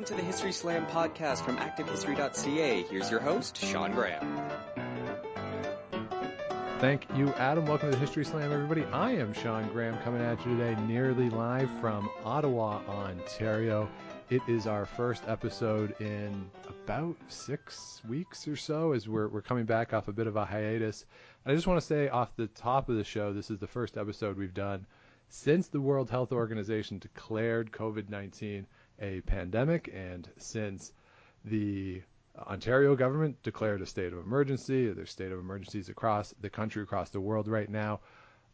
Welcome to the History Slam podcast from ActiveHistory.ca. Here's your host, Sean Graham. Thank you, Adam. Welcome to the History Slam, everybody. I am Sean Graham, coming at you today nearly live from Ottawa, Ontario. It is our first episode in about 6 weeks or so, as we're coming back off a bit of a hiatus. And I just want to say off the top of the show, this is the first episode we've done since the World Health Organization declared COVID-19 a pandemic, and since the Ontario government declared a state of emergency. There's state of emergencies across the country, across the world right now.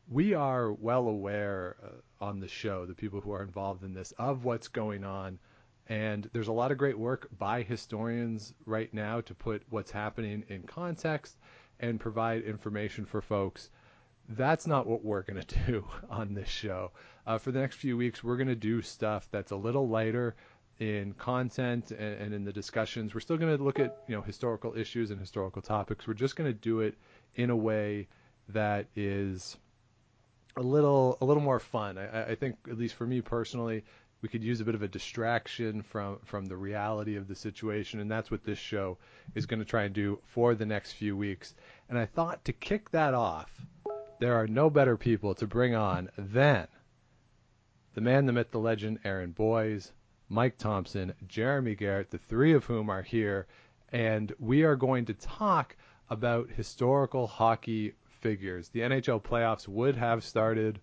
We are well aware on the show, the people who are involved in this, of what's going on. And there's a lot of great work by historians right now to put what's happening in context and provide information for folks. That's not what we're going to do on this show. For the next few weeks, we're going to do stuff that's a little lighter in content and in the discussions. We're still going to look at, historical issues and historical topics. We're just going to do it in a way that is a little more fun. I think, at least for me personally, we could use a bit of a distraction from the reality of the situation, and that's what this show is going to try and do for the next few weeks. And I thought to kick that off, there are no better people to bring on than the man, the myth, the legend, Aaron Boyes, Mike Thompson, Jeremy Garrett, the three of whom are here. And we are going to talk about historical hockey figures. The NHL playoffs would have started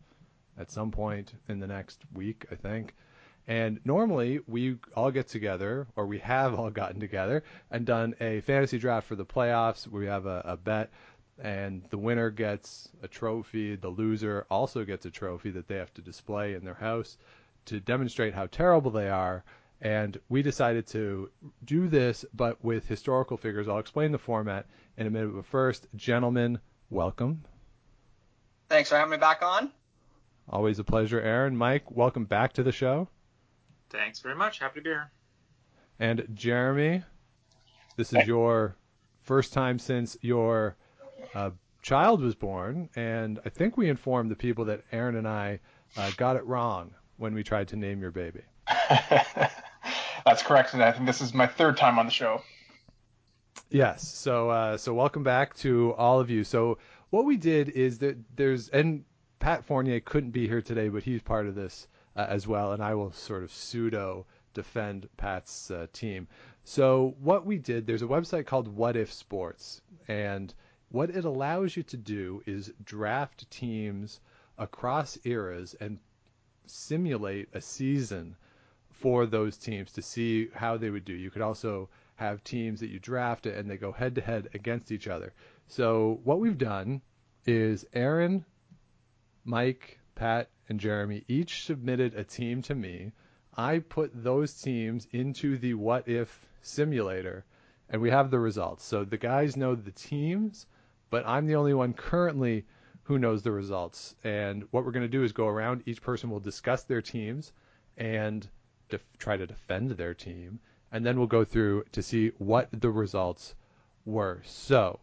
at some point in the next week, I think. And normally we all get together, or we have all gotten together, and done a fantasy draft for the playoffs. We have a bet. And the winner gets a trophy. The loser also gets a trophy that they have to display in their house to demonstrate how terrible they are. And we decided to do this, but with historical figures. I'll explain the format in a minute. But first, gentlemen, welcome. Thanks for having me back on. Always a pleasure, Aaron. Mike, welcome back to the show. Thanks very much. Happy to be here. And Jeremy, this is your first time since your child was born, and I think we informed the people that Aaron and I got it wrong when we tried to name your baby. That's correct, and I think this is my third time on the show. Yes, so welcome back to all of you. So what we did is that and Pat Fournier couldn't be here today, but he's part of this as well, and I will sort of pseudo defend Pat's team. So what we did, there's a website called What If Sports, and what it allows you to do is draft teams across eras and simulate a season for those teams to see how they would do. You could also have teams that you draft and they go head-to-head against each other. So what we've done is Aaron, Mike, Pat, and Jeremy each submitted a team to me. I put those teams into the What If simulator, and we have the results. So the guys know the teams, but I'm the only one currently who knows the results. And what we're going to do is go around. Each person will discuss their teams and try to defend their team. And then we'll go through to see what the results were. So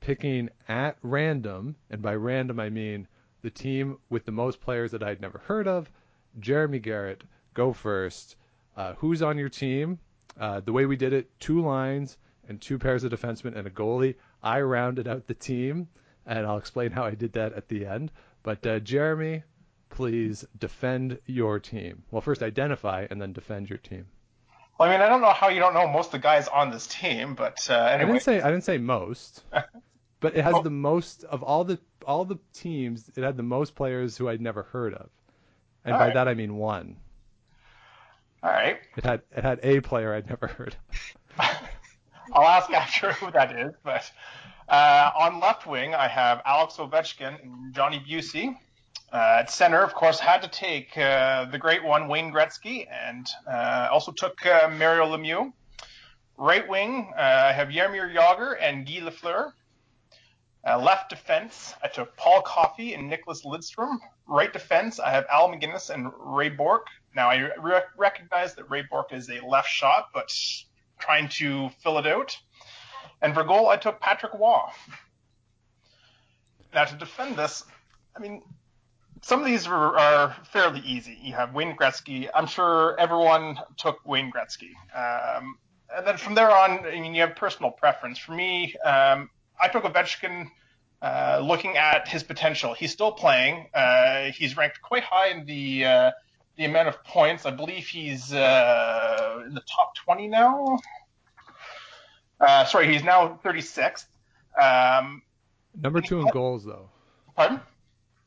picking at random, and by random I mean the team with the most players that I'd never heard of. Jeremy Garrett, go first. Who's on your team? The way we did it, two lines and two pairs of defensemen and a goalie. I rounded out the team, and I'll explain how I did that at the end. But Jeremy, please defend your team. Well, first identify and then defend your team. Well, I mean, I don't know how you don't know most of the guys on this team, but anyway. I didn't say most, but it has the most of all the teams. It had the most players who I'd never heard of, and all by right. That I mean one. All right. It had a player I'd never heard of. I'll ask after who that is, but on left wing, I have Alex Ovechkin and Johnny Bucyk. At center, of course, had to take the great one, Wayne Gretzky, and also took Mario Lemieux. Right wing, I have Jaromir Jagr and Guy Lafleur. Left defense, I took Paul Coffey and Nicklas Lidström. Right defense, I have Al MacInnis and Ray Bourque. Now, I recognize that Ray Bourque is a left shot, but trying to fill it out. And for goal, I took Patrick Roy. Now, to defend this, I mean, Some of these are fairly easy. You have Wayne Gretzky. I'm sure everyone took Wayne Gretzky. And then from there on, I mean, you have personal preference. For me, I took Ovechkin looking at his potential. He's still playing. He's ranked quite high in the amount of points. I believe he's in the top 20 now. Sorry, he's now 36th. Number two in goals, though. Pardon?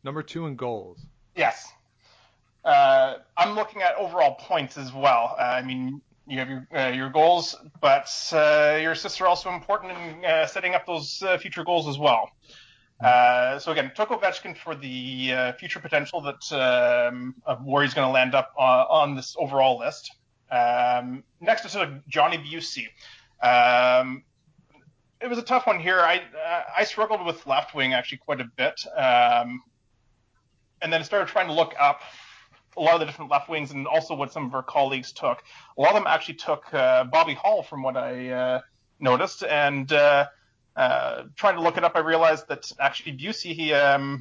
Number two in goals. Yes. I'm looking at overall points as well. I mean, you have your goals, but your assists are also important in setting up those future goals as well. So again, took Ovechkin for the future potential that of where he's going to land up on this overall list. Next is Johnny Bucyk. It was a tough one here. I struggled with left wing actually quite a bit, and then started trying to look up a lot of the different left wings and also what some of our colleagues took. A lot of them actually took Bobby Hall, from what I noticed, and trying to look it up, I realized that actually Bucyk,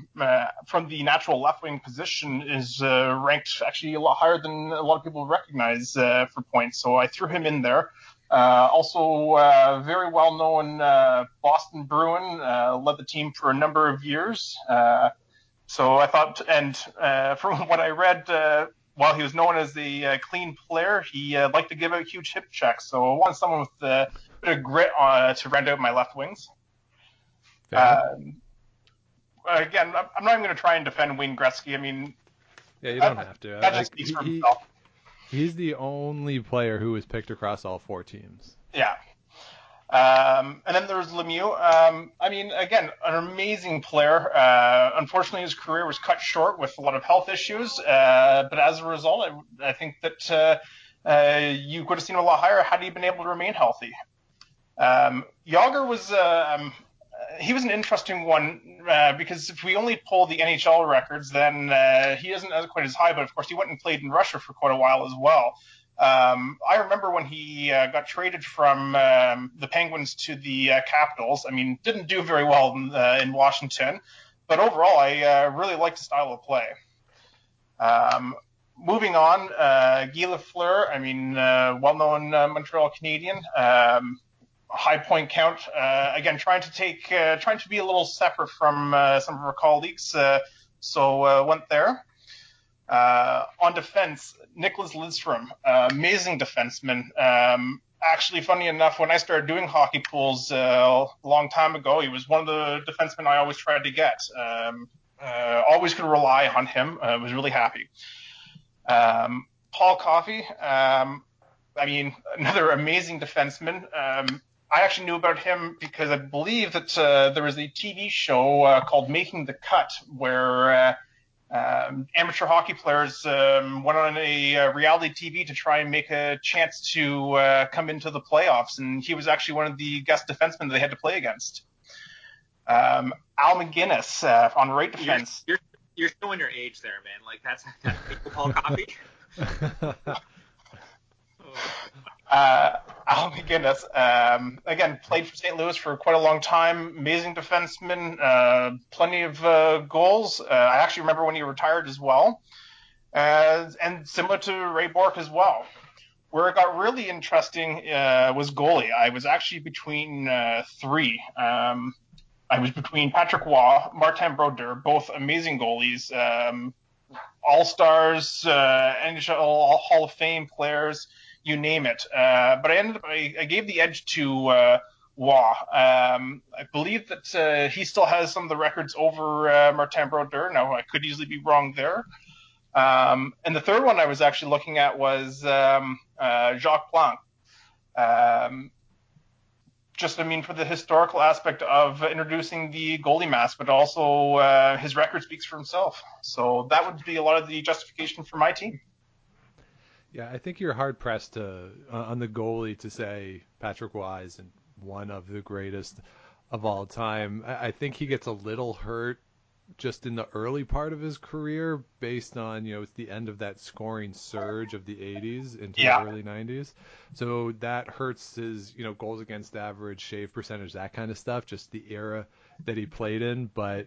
from the natural left wing position, is ranked actually a lot higher than a lot of people recognize for points. So I threw him in there. Also, very well-known Boston Bruin, led the team for a number of years. So I thought, and from what I read, while he was known as the clean player, he liked to give out huge hip checks. So I wanted someone with a bit of grit to round out my left wings. Again, I'm not even going to try and defend Wayne Gretzky. I mean, yeah, you don't have to. That just speaks for himself. He's the only player who was picked across all four teams. Yeah. And then there was Lemieux. I mean, again, an amazing player. Unfortunately, his career was cut short with a lot of health issues. But as a result, I think that you could have seen him a lot higher had he been able to remain healthy. Jagr was he was an interesting one because if we only pull the NHL records, then he isn't quite as high. But, of course, he went and played in Russia for quite a while as well. I remember when he got traded from the Penguins to the Capitals. I mean, didn't do very well in Washington. But overall, I really liked the style of play. Moving on, Guy Lafleur, I mean, well-known Montreal Canadian. High point count. Again, trying to be a little separate from some of our colleagues, so went there. On defense, Nicklas Lidström, amazing defenseman. Actually, funny enough, when I started doing hockey pools a long time ago, he was one of the defensemen I always tried to get. Always could rely on him. Was really happy. Paul Coffey, I mean, another amazing defenseman. I actually knew about him because I believe that there was a TV show called Making the Cut where amateur hockey players went on a reality TV to try and make a chance to come into the playoffs. And he was actually one of the guest defensemen that they had to play against. Al MacInnis on right defense. You're showing your age there, man. Like, that's Paul Coffey. Al MacInnis, again, played for St. Louis for quite a long time. Amazing defenseman, plenty of goals. I actually remember when he retired as well. And similar to Ray Bourque as well. Where it got really interesting was goalie. I was actually between three. I was between Patrick Roy, Martin Brodeur, both amazing goalies, all-stars, NHL Hall of Fame players. You name it. But I ended up, I gave the edge to Waugh. I believe that he still has some of the records over Martin Brodeur. Now, I could easily be wrong there. And the third one I was actually looking at was Jacques Blanc. Just, I mean, for the historical aspect of introducing the goalie mask, but also his record speaks for himself. So that would be a lot of the justification for my team. Yeah, I think you're hard-pressed to on the goalie to say Patrick Roy is one of the greatest of all time. I think he gets a little hurt just in the early part of his career based on, you know, it's the end of that scoring surge of the 80s into the early 90s. So that hurts his, you know, goals against average, save percentage, that kind of stuff, just the era that he played in. But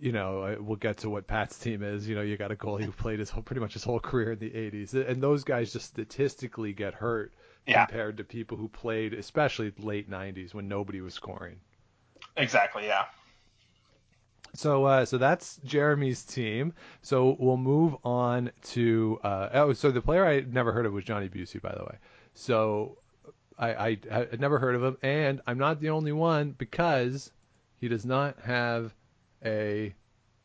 you know, we'll get to what Pat's team is. You know, you got a goalie who played his whole, pretty much his whole career in the 80s. And those guys just statistically get hurt compared to people who played, especially late 90s when nobody was scoring. Exactly, yeah. So that's Jeremy's team. So we'll move on to so the player I had never heard of was Johnny Bucyk, by the way. So I had never heard of him, and I'm not the only one because he does not have a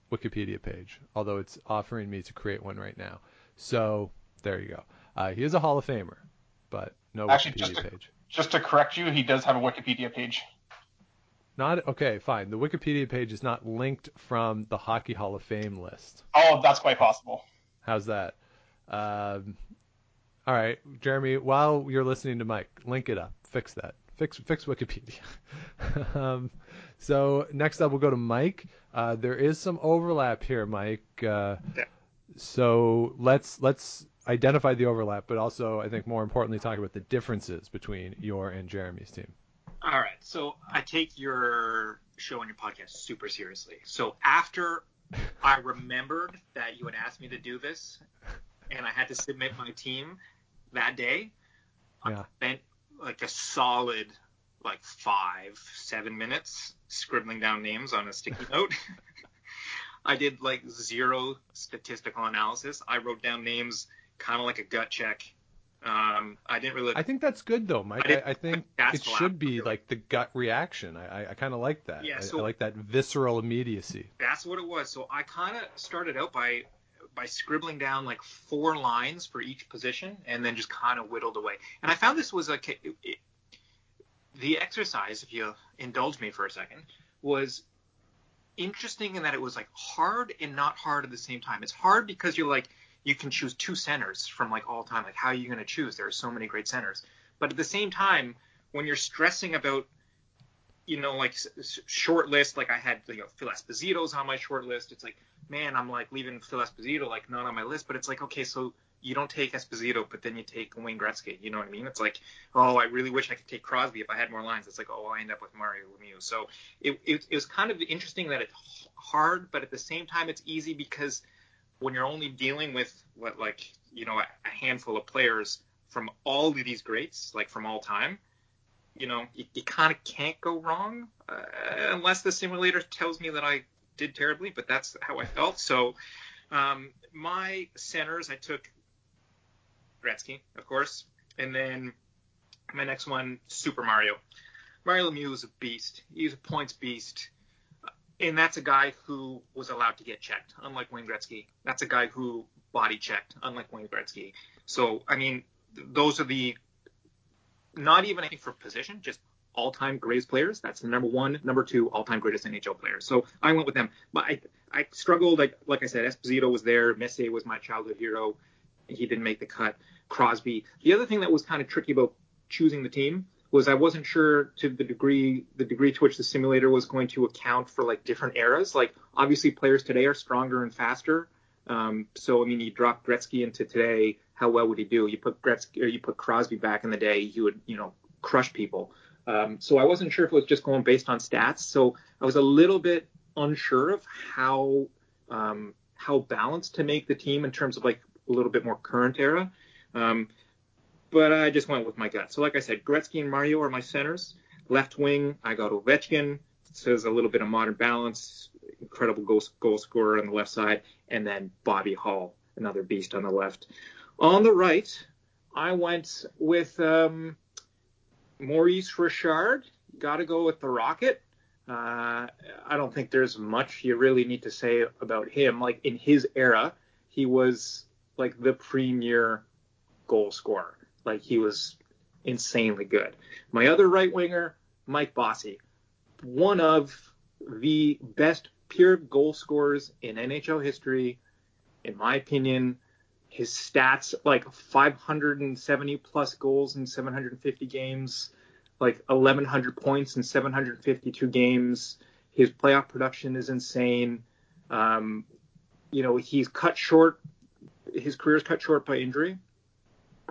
Wikipedia page, although it's offering me to create one right now. So there you go. He is a Hall of Famer, but no page. Just to correct you, he does have a Wikipedia page. Not okay, fine. The Wikipedia page is not linked from the Hockey Hall of Fame list. Oh, that's quite possible. How's that? All right, Jeremy. While you're listening to Mike, link it up. Fix that. Fix Wikipedia. So next up, we'll go to Mike. There is some overlap here, Mike. So let's identify the overlap, but also I think more importantly, talk about the differences between your and Jeremy's team. All right, so I take your show and your podcast super seriously. So after I remembered that you had asked me to do this, and I had to submit my team that day, I spent like a solid 5-7 minutes scribbling down names on a sticky note. I did zero statistical analysis. I wrote down names kind of like a gut check. I didn't really. I think that's good though, Mike. I think it should be like the gut reaction. I kind of like that. Yeah, I like that visceral immediacy. That's what it was. So I kind of started out by scribbling down 4 lines for each position, and then just kind of whittled away. And I found this was the exercise, if you indulge me for a second, was interesting in that it was hard and not hard at the same time. It's hard because you're you can choose 2 centers from all time. How are you going to choose? There are so many great centers. But at the same time, when you're stressing about, short list, I had, Phil Esposito's on my short list. It's man, I'm leaving Phil Esposito, not on my list. But it's okay, so you don't take Esposito, but then you take Wayne Gretzky. You know what I mean? It's oh, I really wish I could take Crosby if I had more lines. It's oh, I end up with Mario Lemieux. So it was kind of interesting that it's hard, but at the same time, it's easy because when you're only dealing with a handful of players from all of these greats, from all time, you kind of can't go wrong unless the simulator tells me that I did terribly, but that's how I felt. So my centers, I took Gretzky, of course, and then my next one, Super Mario. Mario Lemieux was a beast. He was a points beast. And that's a guy who was allowed to get checked, unlike Wayne Gretzky. That's a guy who body checked, unlike Wayne Gretzky. So, I mean, those are the – not even, I think, for position, just all-time greatest players. That's number 1, number 2, all-time greatest NHL players. So I went with them. But I struggled. Like I said, Esposito was there. Messier was my childhood hero. He didn't make the cut. Crosby. The other thing that was kind of tricky about choosing the team was I wasn't sure to the degree to which the simulator was going to account for different eras. Obviously players today are stronger and faster. So I mean, you drop Gretzky into today, how well would he do? You put Gretzky or you put Crosby back in the day, he would crush people. So I wasn't sure if it was just going based on stats. So I was a little bit unsure of how balanced to make the team in terms of a little bit more current era. But I just went with my gut. So like I said, Gretzky and Mario are my centers. Left wing, I got Ovechkin. So there's a little bit of modern balance, incredible goal scorer on the left side. And then Bobby Hall, another beast on the left. On the right, I went with Maurice Richard. Got to go with the Rocket. I don't think there's much you really need to say about him. In his era, he was the premier goal scorer. He was insanely good. My other right winger, Mike Bossy, one of the best pure goal scorers in NHL history. In my opinion, his stats, 570 plus goals in 750 games, 1,100 points in 752 games. His playoff production is insane. He's cut short. His career is cut short by injury.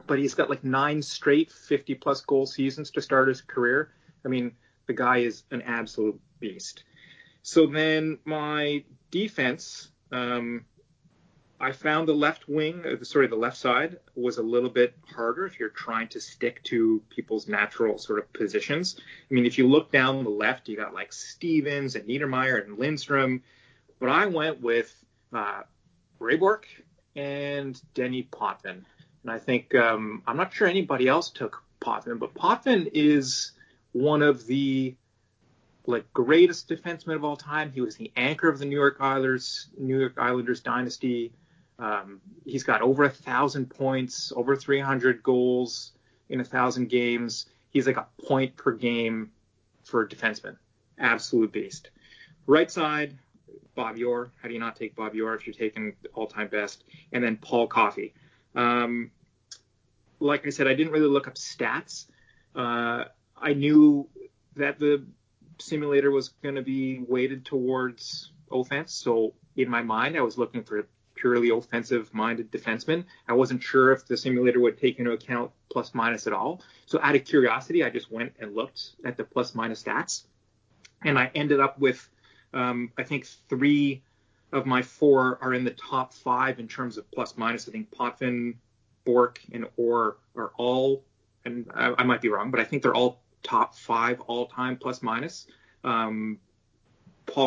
But he's got 9 straight 50-plus goal seasons to start his career. I mean, the guy is an absolute beast. So then my defense, I found the left wing, the left side was a little bit harder if you're trying to stick to people's natural sort of positions. I mean, if you look down the left, you got like Stevens and Niedermeyer and Lidström. But I went with Ray Bourque and Denis Potvin. And I think I'm not sure anybody else took Potvin, but Potvin is one of the greatest defenseman of all time. He was the anchor of the New York Islanders dynasty. He's got over 1,000 points, over 300 goals in 1,000 games. He's like a point per game for a defenseman. Absolute beast. Right side, Bob Orr. How do you not take Bob Orr if you're taking all-time best? And then Paul Coffey. Like I said, I didn't really look up stats. I knew that the simulator was going to be weighted towards offense, so in my mind I was looking for purely offensive minded defensemen. I wasn't sure if the simulator would take into account plus minus at all, so out of curiosity I just went and looked at the plus minus stats, and I ended up with I think 3 of my 4 are in the top 5 in terms of plus minus. I think Potvin, Bourque, and Orr are all, and I might be wrong, but I think they're all top 5 all-time plus minus. Paul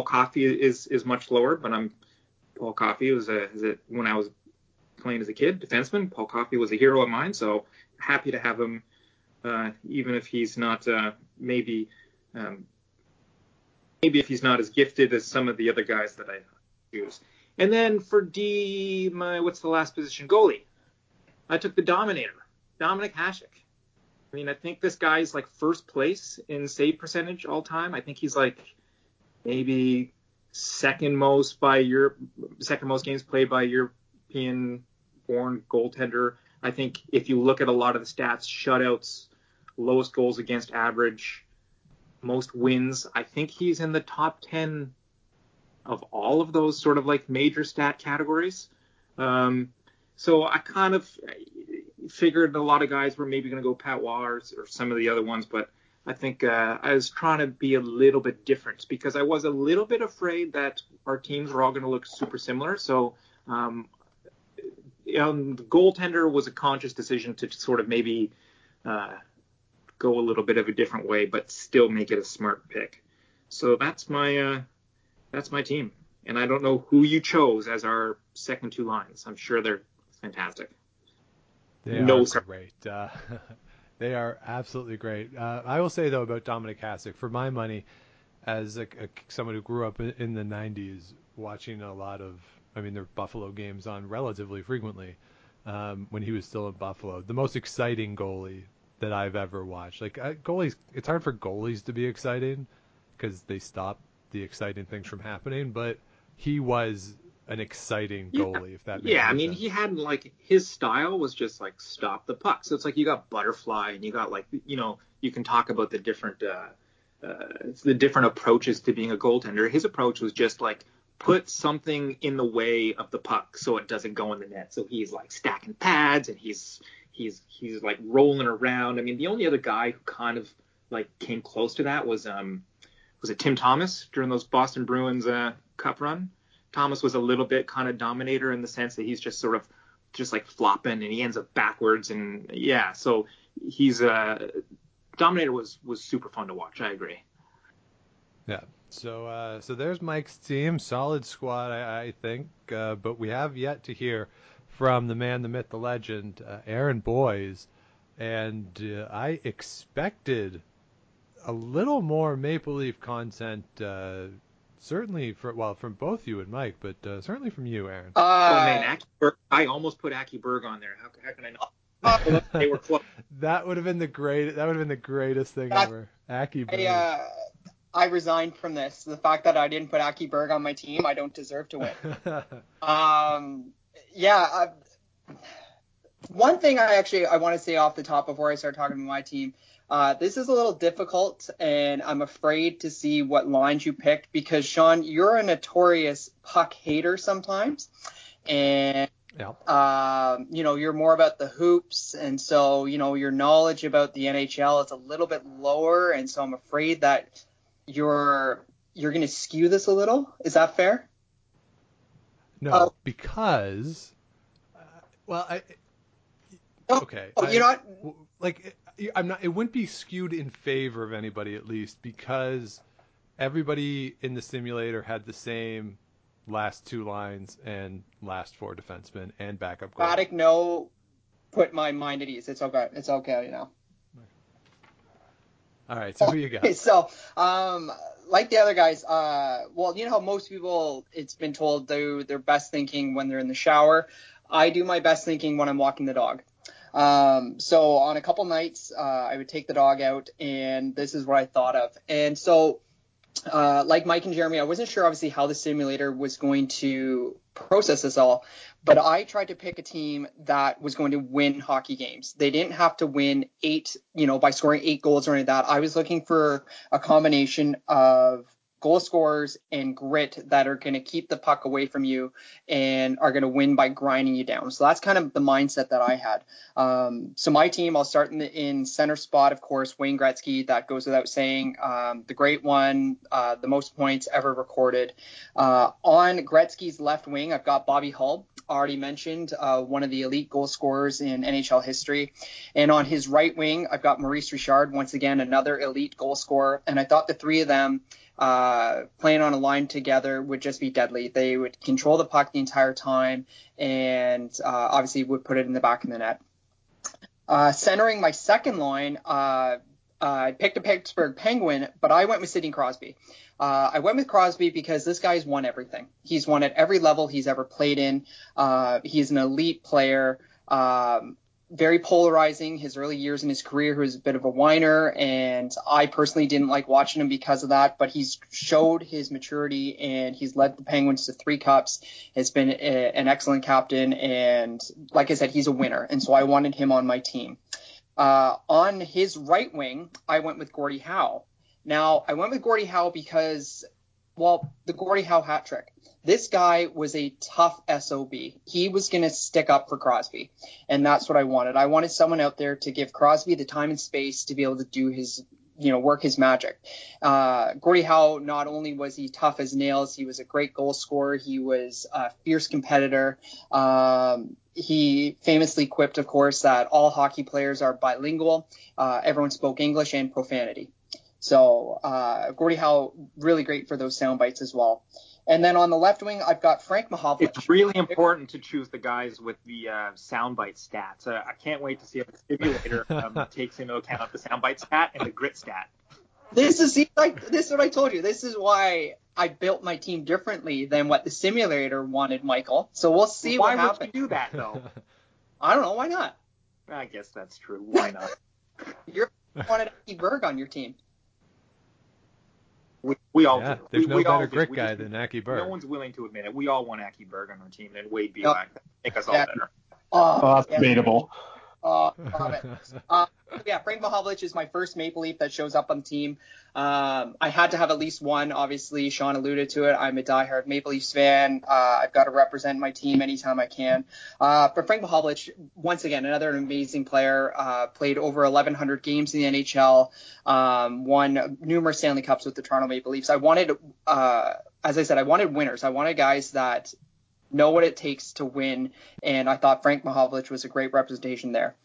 Coffey is much lower, but Paul Coffey was when I was playing as a kid, defenseman, Paul Coffey was a hero of mine, so happy to have him, even if he's not maybe if he's not as gifted as some of the other guys that I use. And then for D, what's the last position? Goalie. I took the Dominator, Dominik Hasek. I mean, I think this guy is like first place in save percentage all time. I think he's like maybe second most games played by European-born goaltender. I think if you look at a lot of the stats, shutouts, lowest goals against average, most wins, I think he's in the top 10 of all of those sort of like major stat categories. So I kind of figured a lot of guys were maybe going to go Pat Wallers or some of the other ones, but I think I was trying to be a little bit different because I was a little bit afraid that our teams were all going to look super similar. So the goaltender was a conscious decision to sort of maybe go a little bit of a different way, but still make it a smart pick. So that's my team, and I don't know who you chose as our second 2 lines. I'm sure they're fantastic. They are great. They are absolutely great. I will say, though, about Dominik Hasek, for my money, as someone who grew up in the 90s, watching a lot of, their Buffalo games on relatively frequently when he was still in Buffalo, the most exciting goalie that I've ever watched. Goalies, it's hard for goalies to be exciting because they stop the exciting things from happening, but he was an exciting goalie, if that makes sense. Yeah, he had his style was just stop the puck. So it's you got butterfly and you got you can talk about the different approaches to being a goaltender. His approach was just put something in the way of the puck so it doesn't go in the net. So he's stacking pads and he's rolling around. The only other guy who kind of came close to that was it Tim Thomas during those Boston Bruins cup run? Thomas was a little bit kind of Dominator in the sense that he's just sort of flopping and he ends up backwards. And yeah, so he's Dominator was super fun to watch. I agree. Yeah. So there's Mike's team. Solid squad, I think. But we have yet to hear from the man, the myth, the legend, Aaron Boyes. And I expected a little more Maple Leaf content, certainly from both you and Mike, but certainly from you, Aaron. Aki Berg. I almost put Aki Berg on there. How can I not? They were close. That would have been the greatest thing ever. Aki Berg. I resigned from this. The fact that I didn't put Aki Berg on my team, I don't deserve to win. One thing I want to say off the top before I start talking to my team. This is a little difficult, and I'm afraid to see what lines you picked because, Sean, you're a notorious puck hater sometimes, and you're more about the hoops, and so your knowledge about the NHL is a little bit lower, and so I'm afraid that you're going to skew this a little. Is that fair? No, because, okay. Oh, you're not... It wouldn't be skewed in favor of anybody, at least, because everybody in the simulator had the same last two lines and last four defensemen and backup goal. Paddock, no, put my mind at ease. It's okay. It's okay, you know. All right, so who you got? So, like the other guys, well, you know how most people, it's been told their best thinking when they're in the shower. I do my best thinking when I'm walking the dog. So on a couple nights, I would take the dog out, and this is what I thought of. And so, like Mike and Jeremy, I wasn't sure, obviously, how the simulator was going to process this all, but I tried to pick a team that was going to win hockey games. They didn't have to win by scoring 8 goals or any of that. I was looking for a combination of goal scorers and grit that are going to keep the puck away from you and are going to win by grinding you down. So that's kind of the mindset that I had. So my team, I'll start in center spot, of course, Wayne Gretzky, that goes without saying, the great one, the most points ever recorded. On Gretzky's left wing, I've got Bobby Hull, already mentioned, one of the elite goal scorers in NHL history. And on his right wing, I've got Maurice Richard, once again, another elite goal scorer. And I thought the three of them, playing on a line together would just be deadly. They would control the puck the entire time and obviously would put it in the back of the net. Centering my second line, I picked a Pittsburgh Penguin, but I went with Sidney Crosby. I went with Crosby because this guy's won everything. He's won at every level he's ever played in. He's an elite player. Very polarizing. His early years in his career, he was a bit of a whiner, and I personally didn't like watching him because of that, but he's showed his maturity, and he's led the Penguins to 3 cups, has been an excellent captain, and like I said, he's a winner, and so I wanted him on my team. On his right wing, I went with Gordie Howe. Now, I went with Gordie Howe because, well, the Gordie Howe hat trick. This guy was a tough SOB. He was going to stick up for Crosby, and that's what I wanted. I wanted someone out there to give Crosby the time and space to be able to do his, work his magic. Gordie Howe, not only was he tough as nails, he was a great goal scorer. He was a fierce competitor. He famously quipped, of course, that all hockey players are bilingual. Everyone spoke English and profanity. So Gordie Howe, really great for those sound bites as well. And then on the left wing, I've got Frank Mahovlich. It's really important to choose the guys with the soundbite stats. I can't wait to see if the simulator takes into account the soundbite stat and the grit stat. This is what I told you. This is why I built my team differently than what the simulator wanted, Michael. So we'll see what happens. Why would you do that, though? I don't know. Why not? I guess that's true. Why not? You wanted Aki Berg on your team. We all do. There's no better grit guy than Aki Berg. No one's willing to admit it. We all want Aki Berg on our team, and Wade B. Black make us all better. That's debatable. Love it. Frank Mahovlich is my first Maple Leaf that shows up on the team. I had to have at least one. Obviously, Sean alluded to it. I'm a diehard Maple Leafs fan. I've got to represent my team anytime I can. But Frank Mahovlich, once again, another amazing player. Played over 1,100 games in the NHL. Won numerous Stanley Cups with the Toronto Maple Leafs. I wanted, as I said, I wanted winners. I wanted guys that know what it takes to win, and I thought Frank Mahovlich was a great representation there.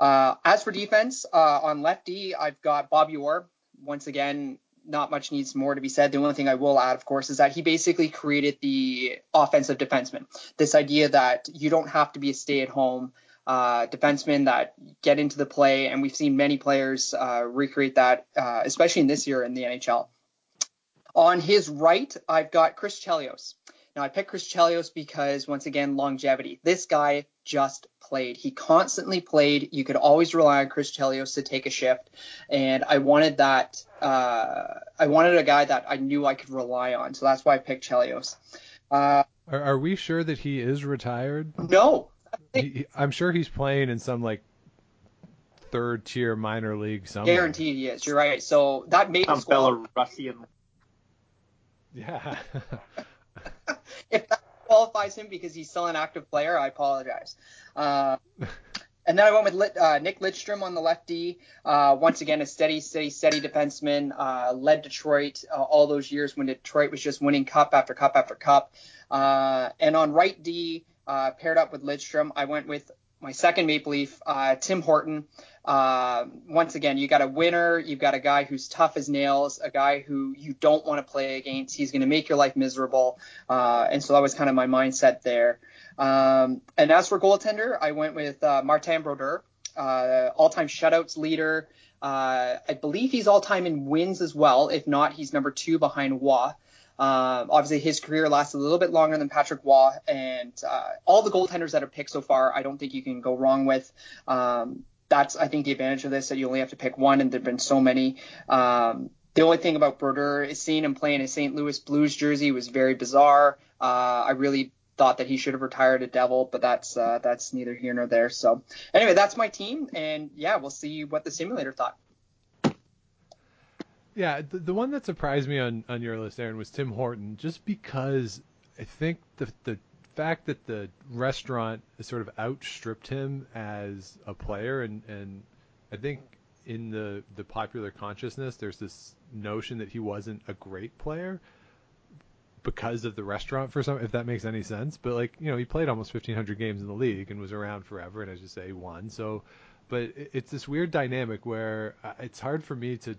As for defense, on left D, I've got Bob Orr. Once again, not much needs more to be said. The only thing I will add, of course, is that he basically created the offensive defenseman. This idea that you don't have to be a stay-at-home defenseman that get into the play, and we've seen many players recreate that, especially in this year in the NHL. On his right, I've got Chris Chelios. Now, I picked Chris Chelios because, once again, longevity. This guy just played. He constantly played. You could always rely on Chris Chelios to take a shift. And I wanted that. I wanted a guy that I knew I could rely on. So that's why I picked Chelios. Are we sure that he is retired? No. I'm sure he's playing in some, third tier minor league somewhere. Guaranteed he is. You're right. So that made some fellow Russian. Yeah. If that qualifies him because he's still an active player, I apologize. And then I went with Nick Lidström on the left D. Once again, a steady defenseman. Led Detroit all those years when Detroit was just winning cup after cup after cup. And on right D, paired up with Lidström, I went with my second Maple Leaf, Tim Horton. Once again, you got a winner. You've got a guy who's tough as nails, a guy who you don't want to play against. He's going to make your life miserable. And so that was kind of my mindset there. And as for goaltender, I went with Martin Brodeur, all-time shutouts leader. I believe he's all-time in wins as well. If not, he's number two behind Waugh. Obviously, his career lasted a little bit longer than Patrick Roy, and all the goaltenders that are picked so far, I don't think you can go wrong with. That's, I think, the advantage of this, that you only have to pick one, and there have been so many. The only thing about Brodeur is seeing him play in a St. Louis Blues jersey was very bizarre. I really thought that he should have retired a Devil, but that's neither here nor there. So anyway, that's my team, and yeah, we'll see what the simulator thought. Yeah, the one that surprised me on your list, Aaron, was Tim Horton, just because I think the fact that the restaurant sort of outstripped him as a player, and I think in the popular consciousness, there's this notion that he wasn't a great player because of the restaurant, for some, if that makes any sense. But, like, you know, he played almost 1,500 games in the league and was around forever, and as you say, won. So, but it's this weird dynamic where it's hard for me to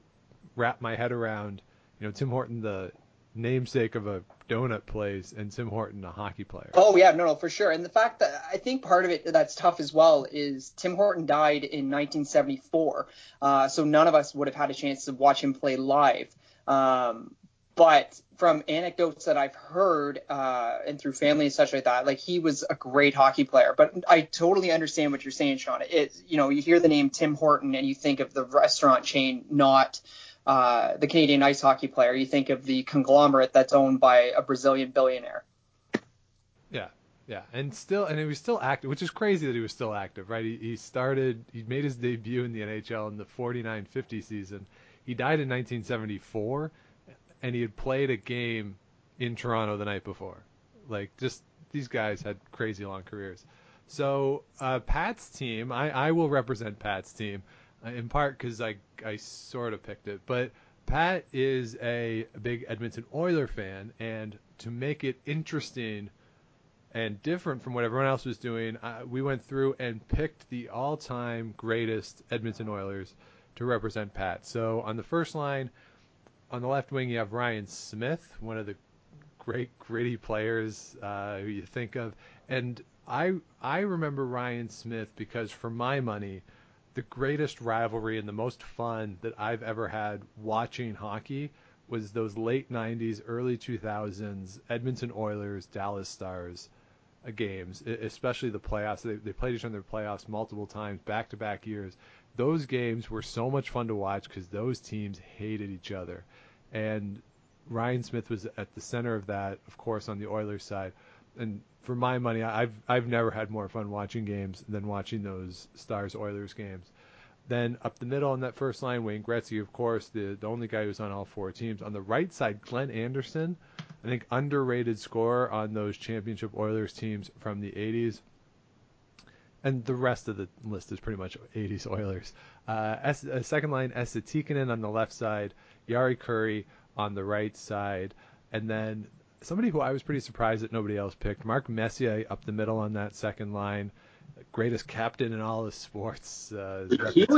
wrap my head around, you know, Tim Horton, the namesake of a donut place, and Tim Horton, a hockey player. Oh yeah, no, for sure. And the fact that I think part of it that's tough as well is Tim Horton died in 1974. So none of us would have had a chance to watch him play live. But from anecdotes that I've heard and through family and such like that, like, he was a great hockey player. But I totally understand what you're saying, Sean. It's, you know, you hear the name Tim Horton and you think of the restaurant chain, not the Canadian ice hockey player. You think of the conglomerate that's owned by a Brazilian billionaire. Yeah. And he was still active, which is crazy that he was still active, right? He made his debut in the NHL in the 49-50 season. He died in 1974. And he had played a game in Toronto the night before. Like, just, these guys had crazy long careers. So Pat's team, I will represent Pat's team in part because I sort of picked it. But Pat is a big Edmonton Oilers fan. And to make it interesting and different from what everyone else was doing, we went through and picked the all-time greatest Edmonton Oilers to represent Pat. So on the first line, on the left wing, you have Ryan Smith, one of the great, gritty players who you think of. And I remember Ryan Smith because, for my money, the greatest rivalry and the most fun that I've ever had watching hockey was those late 90s, early 2000s Edmonton Oilers, Dallas Stars games, especially the playoffs. They played each other in the playoffs multiple times, back-to-back years. Those games were so much fun to watch because those teams hated each other. And Ryan Smith was at the center of that, of course, on the Oilers side. And for my money, I've never had more fun watching games than watching those Stars-Oilers games. Then up the middle on that first line, Wayne Gretzky, of course, the only guy who's on all four teams. On the right side, Glenn Anderson, I think underrated scorer on those championship Oilers teams from the 80s. And the rest of the list is pretty much 80s Oilers. Second line, Esa Tikkanen on the left side, Jari Kurri on the right side, and then somebody who I was pretty surprised that nobody else picked, Mark Messier up the middle on that second line, greatest captain in all of sports. He's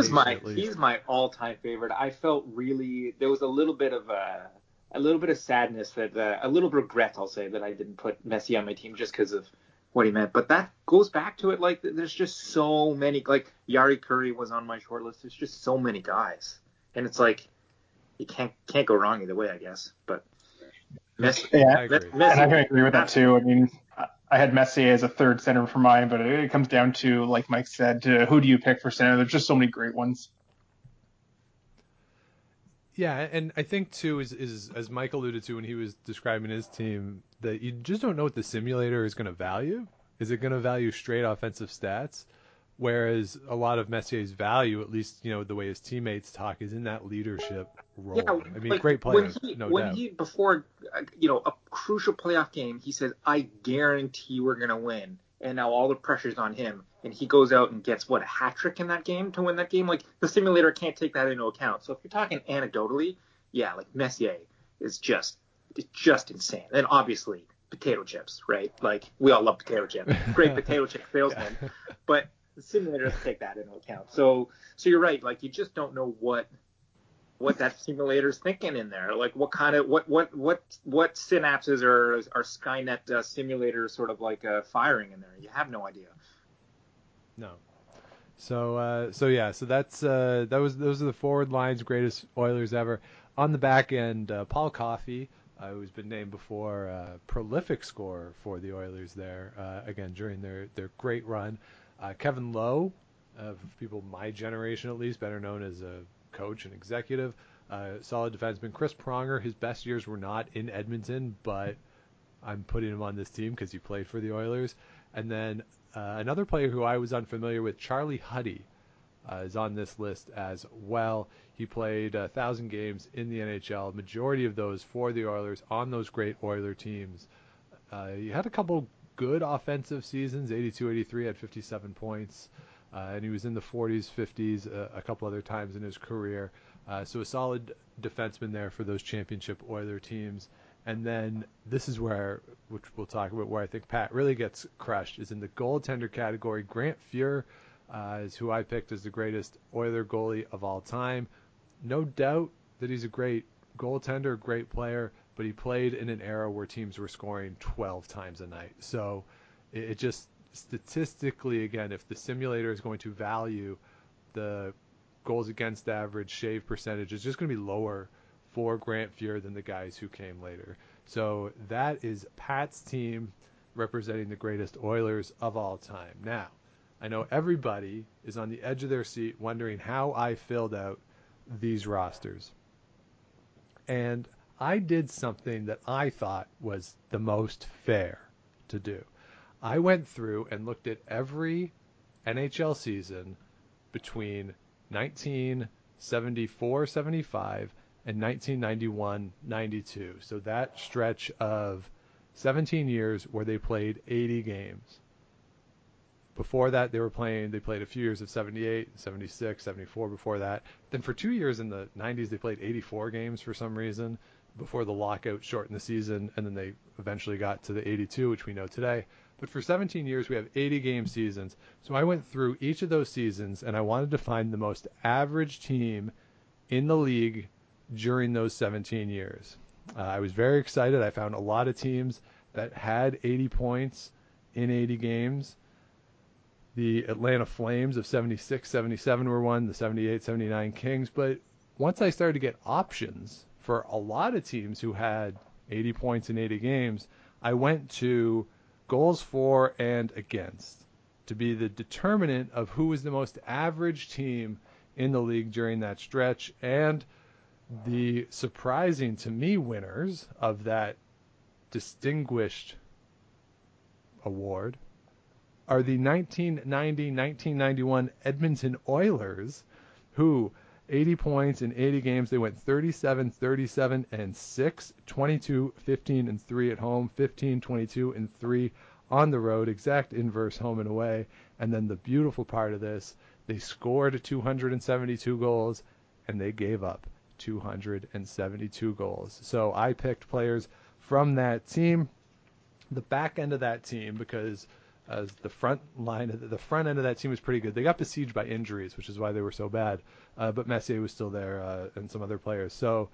my all-time favorite. I felt really there was a little bit of sadness that a little regret, I'll say, that I didn't put Messier on my team just because of what he meant, but that goes back to it. Like, there's just so many. Like, Jari Kurri was on my short list. There's just so many guys, and it's like you can't go wrong either way, I guess. But Messier, I agree with that too. I mean, I had Messier as a third center for mine, but it comes down to, like Mike said, to who do you pick for center? There's just so many great ones. Yeah, and I think too is as Mike alluded to when he was describing his team, that you just don't know what the simulator is going to value. Is it going to value straight offensive stats? Whereas a lot of Messier's value, at least, you know, the way his teammates talk, is in that leadership role. Yeah, I mean, great player, no doubt. When he, before, you know, a crucial playoff game, he says, "I guarantee we're going to win," and now all the pressure's on him, and he goes out and gets, what, a hat trick in that game to win that game? Like, the simulator can't take that into account. So if you're talking anecdotally, yeah, like, Messier is just insane. And obviously, potato chips, right? Like, we all love potato chips. Great potato chip salesman. Yeah. But the simulator doesn't take that into account. So you're right. Like, you just don't know what that simulator's thinking in there. Like, what kind of what synapses are Skynet simulators sort of like firing in there? You have no idea. No. So that's those are the forward line's greatest Oilers ever. On the back end, Paul Coffey, who's been named before, prolific scorer for the Oilers there, again, during their great run. Kevin Lowe, for people my generation at least, better known as a coach and executive, solid defenseman. Chris Pronger, his best years were not in Edmonton, but I'm putting him on this team because he played for the Oilers. And then another player who I was unfamiliar with, Charlie Huddy, is on this list as well. He played 1,000 games in the NHL, majority of those for the Oilers on those great Oiler teams. He had a couple good offensive seasons, 82-83 at 57 points, and he was in the 40s, 50s a couple other times in his career. So a solid defenseman there for those championship Oiler teams. And then this is where, which we'll talk about, where I think Pat really gets crushed, is in the goaltender category. Grant Fuhr is who I picked as the greatest Oiler goalie of all time. No doubt that he's a great goaltender, great player, but he played in an era where teams were scoring 12 times a night. So it just statistically, again, if the simulator is going to value the goals against average, save percentage, it's just going to be lower for Grant Fuhr than the guys who came later. So that is Pat's team representing the greatest Oilers of all time. Now, I know everybody is on the edge of their seat wondering how I filled out these rosters. And I did something that I thought was the most fair to do. I went through and looked at every NHL season between 1974-75 and 1991-92, so that stretch of 17 years where they played 80 games. Before that, they played a few years of 78, 76, 74 before that. Then for 2 years in the 90s, they played 84 games for some reason before the lockout shortened the season, and then they eventually got to the 82, which we know today. But for 17 years, we have 80-game seasons. So I went through each of those seasons, and I wanted to find the most average team in the league during those 17 years. I was very excited. I found a lot of teams that had 80 points in 80 games. The Atlanta Flames of 76-77 were one, the 78-79 Kings. But once I started to get options for a lot of teams who had 80 points in 80 games, I went to goals for and against to be the determinant of who was the most average team in the league during that stretch. And the surprising to me winners of that distinguished award are the 1990-1991 Edmonton Oilers, who 80 points in 80 games. They went 37-37-6, 22-15-3 at home, 15-22-3 on the road, exact inverse home and away. And then the beautiful part of this, they scored 272 goals and they gave up 272 goals. So I picked players from that team, the back end of that team, because as the front end of that team was pretty good. They got besieged by injuries, which is why they were so bad. But Messier was still there and some other players. So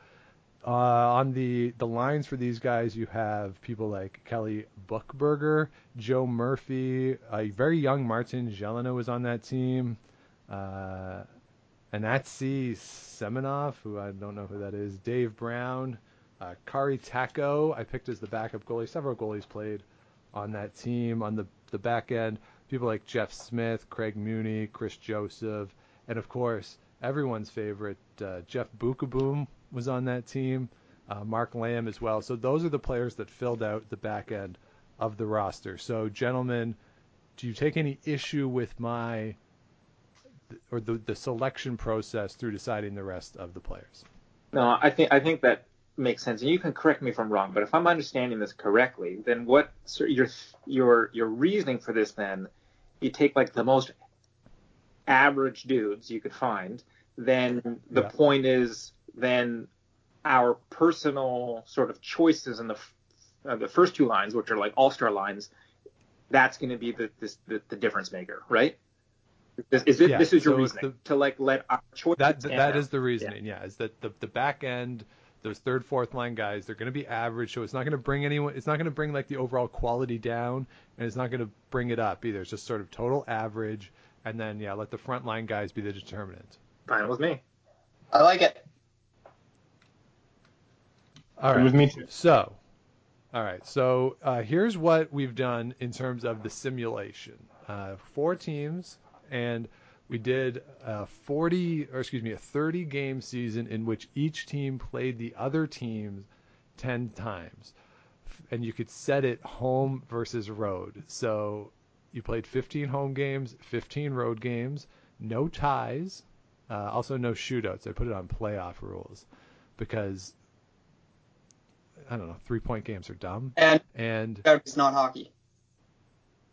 on the lines for these guys, you have people like Kelly Buchberger, Joe Murphy, a very young Martin Jelena was on that team. Anatsi Semenov, who I don't know who that is, Dave Brown, Kari Tako, I picked as the backup goalie. Several goalies played on that team. On the back end, people like Jeff Smith, Craig Muni, Chris Joseph, and, of course, everyone's favorite, Jeff Bookaboom was on that team, Mark Lamb as well. So those are the players that filled out the back end of the roster. So, gentlemen, do you take any issue with my or the selection process through deciding the rest of the players? No, I think that makes sense. And you can correct me if I'm wrong, but if I'm understanding this correctly, then what your reasoning for this, then you take like the most average dudes you could find. Then the point is then our personal sort of choices in the the first two lines, which are like all-star lines, that's going to be the difference maker, right? This is your reasoning to like let our choices. That is the reasoning. Yeah, is that the back end, those third, fourth line guys, they're going to be average, so it's not going to bring anyone. It's not going to bring like the overall quality down, and it's not going to bring it up either. It's just sort of total average, and then let the front line guys be the determinant. Fine with me. I like it. All right. With me too. So, all right. So here's what we've done in terms of the simulation. 4 teams. And we did a 30-game season in which each team played the other team 10 times. And you could set it home versus road. So you played 15 home games, 15 road games, no ties, also no shootouts. I put it on playoff rules because, I don't know, 3-point games are dumb. And it's not hockey.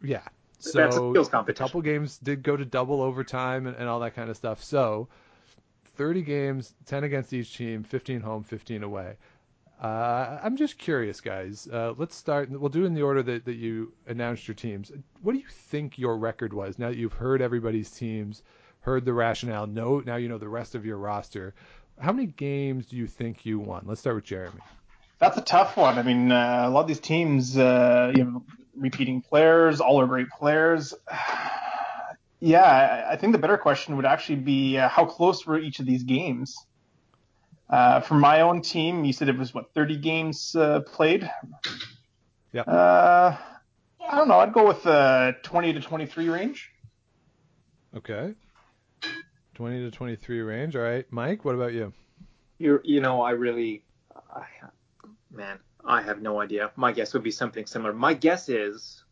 Yeah. So a couple games did go to double overtime and all that kind of stuff. So 30 games, 10 against each team, 15 home, 15 away. I'm just curious, guys. Let's start. We'll do it in the order that you announced your teams. What do you think your record was now that you've heard everybody's teams, heard the rationale, now you know the rest of your roster? How many games do you think you won? Let's start with Jeremy. That's a tough one. I mean, a lot of these teams, repeating players, all are great players. I think the better question would actually be how close were each of these games? For my own team, you said it was, 30 games played? Yeah. I don't know. I'd go with 20 to 23 range. Okay. 20 to 23 range. All right. Mike, what about you? I have no idea. My guess would be something similar. My guess is,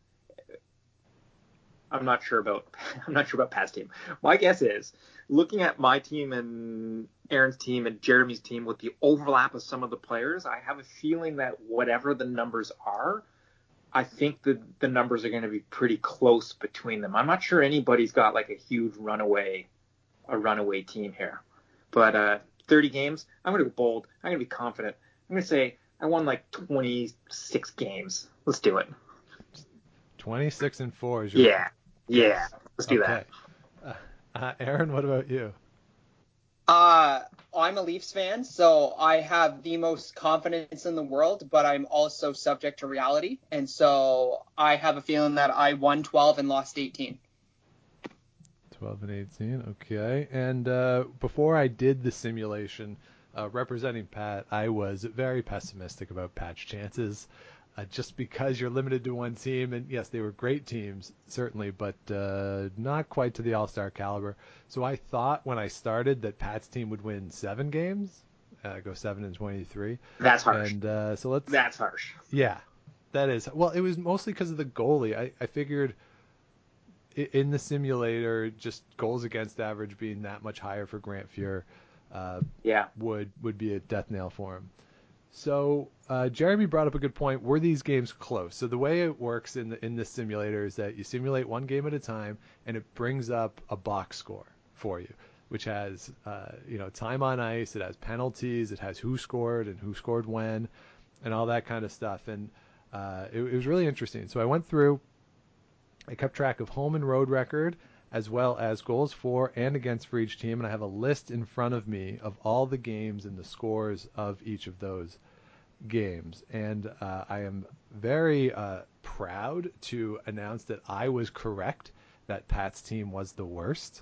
I'm not sure about Pat's team. My guess is, looking at my team and Aaron's team and Jeremy's team with the overlap of some of the players, I have a feeling that whatever the numbers are, I think that the numbers are going to be pretty close between them. I'm not sure anybody's got like a huge runaway team here. But 30 games, I'm going to go bold. I'm going to be confident. I'm going to say I won like 26 games. Let's do it. 26-4 is your record. Yeah. Let's do that. Aaron, what about you? I'm a Leafs fan, so I have the most confidence in the world, but I'm also subject to reality, and so I have a feeling that I won 12 and lost 18. 12 and 18, okay. And before I did the simulation, representing Pat, I was very pessimistic about Pat's chances just because you're limited to one team. And yes, they were great teams, certainly, but not quite to the all-star caliber. So I thought when I started that Pat's team would win 7 games, go 7-23. That's harsh. And that's harsh. Yeah, that is. Well, it was mostly because of the goalie. I figured in the simulator, just goals against average being that much higher for Grant Fuhr, would be a death nail for him. So Jeremy brought up a good point. Were these games close? So the way it works in this simulator is that you simulate one game at a time, and it brings up a box score for you, which has time on ice, it has penalties, it has who scored and who scored when, and all that kind of stuff. And it was really interesting. So I went through, I kept track of home and road record, as well as goals for and against for each team. And I have a list in front of me of all the games and the scores of each of those games. And I am very proud to announce that I was correct, that Pat's team was the worst.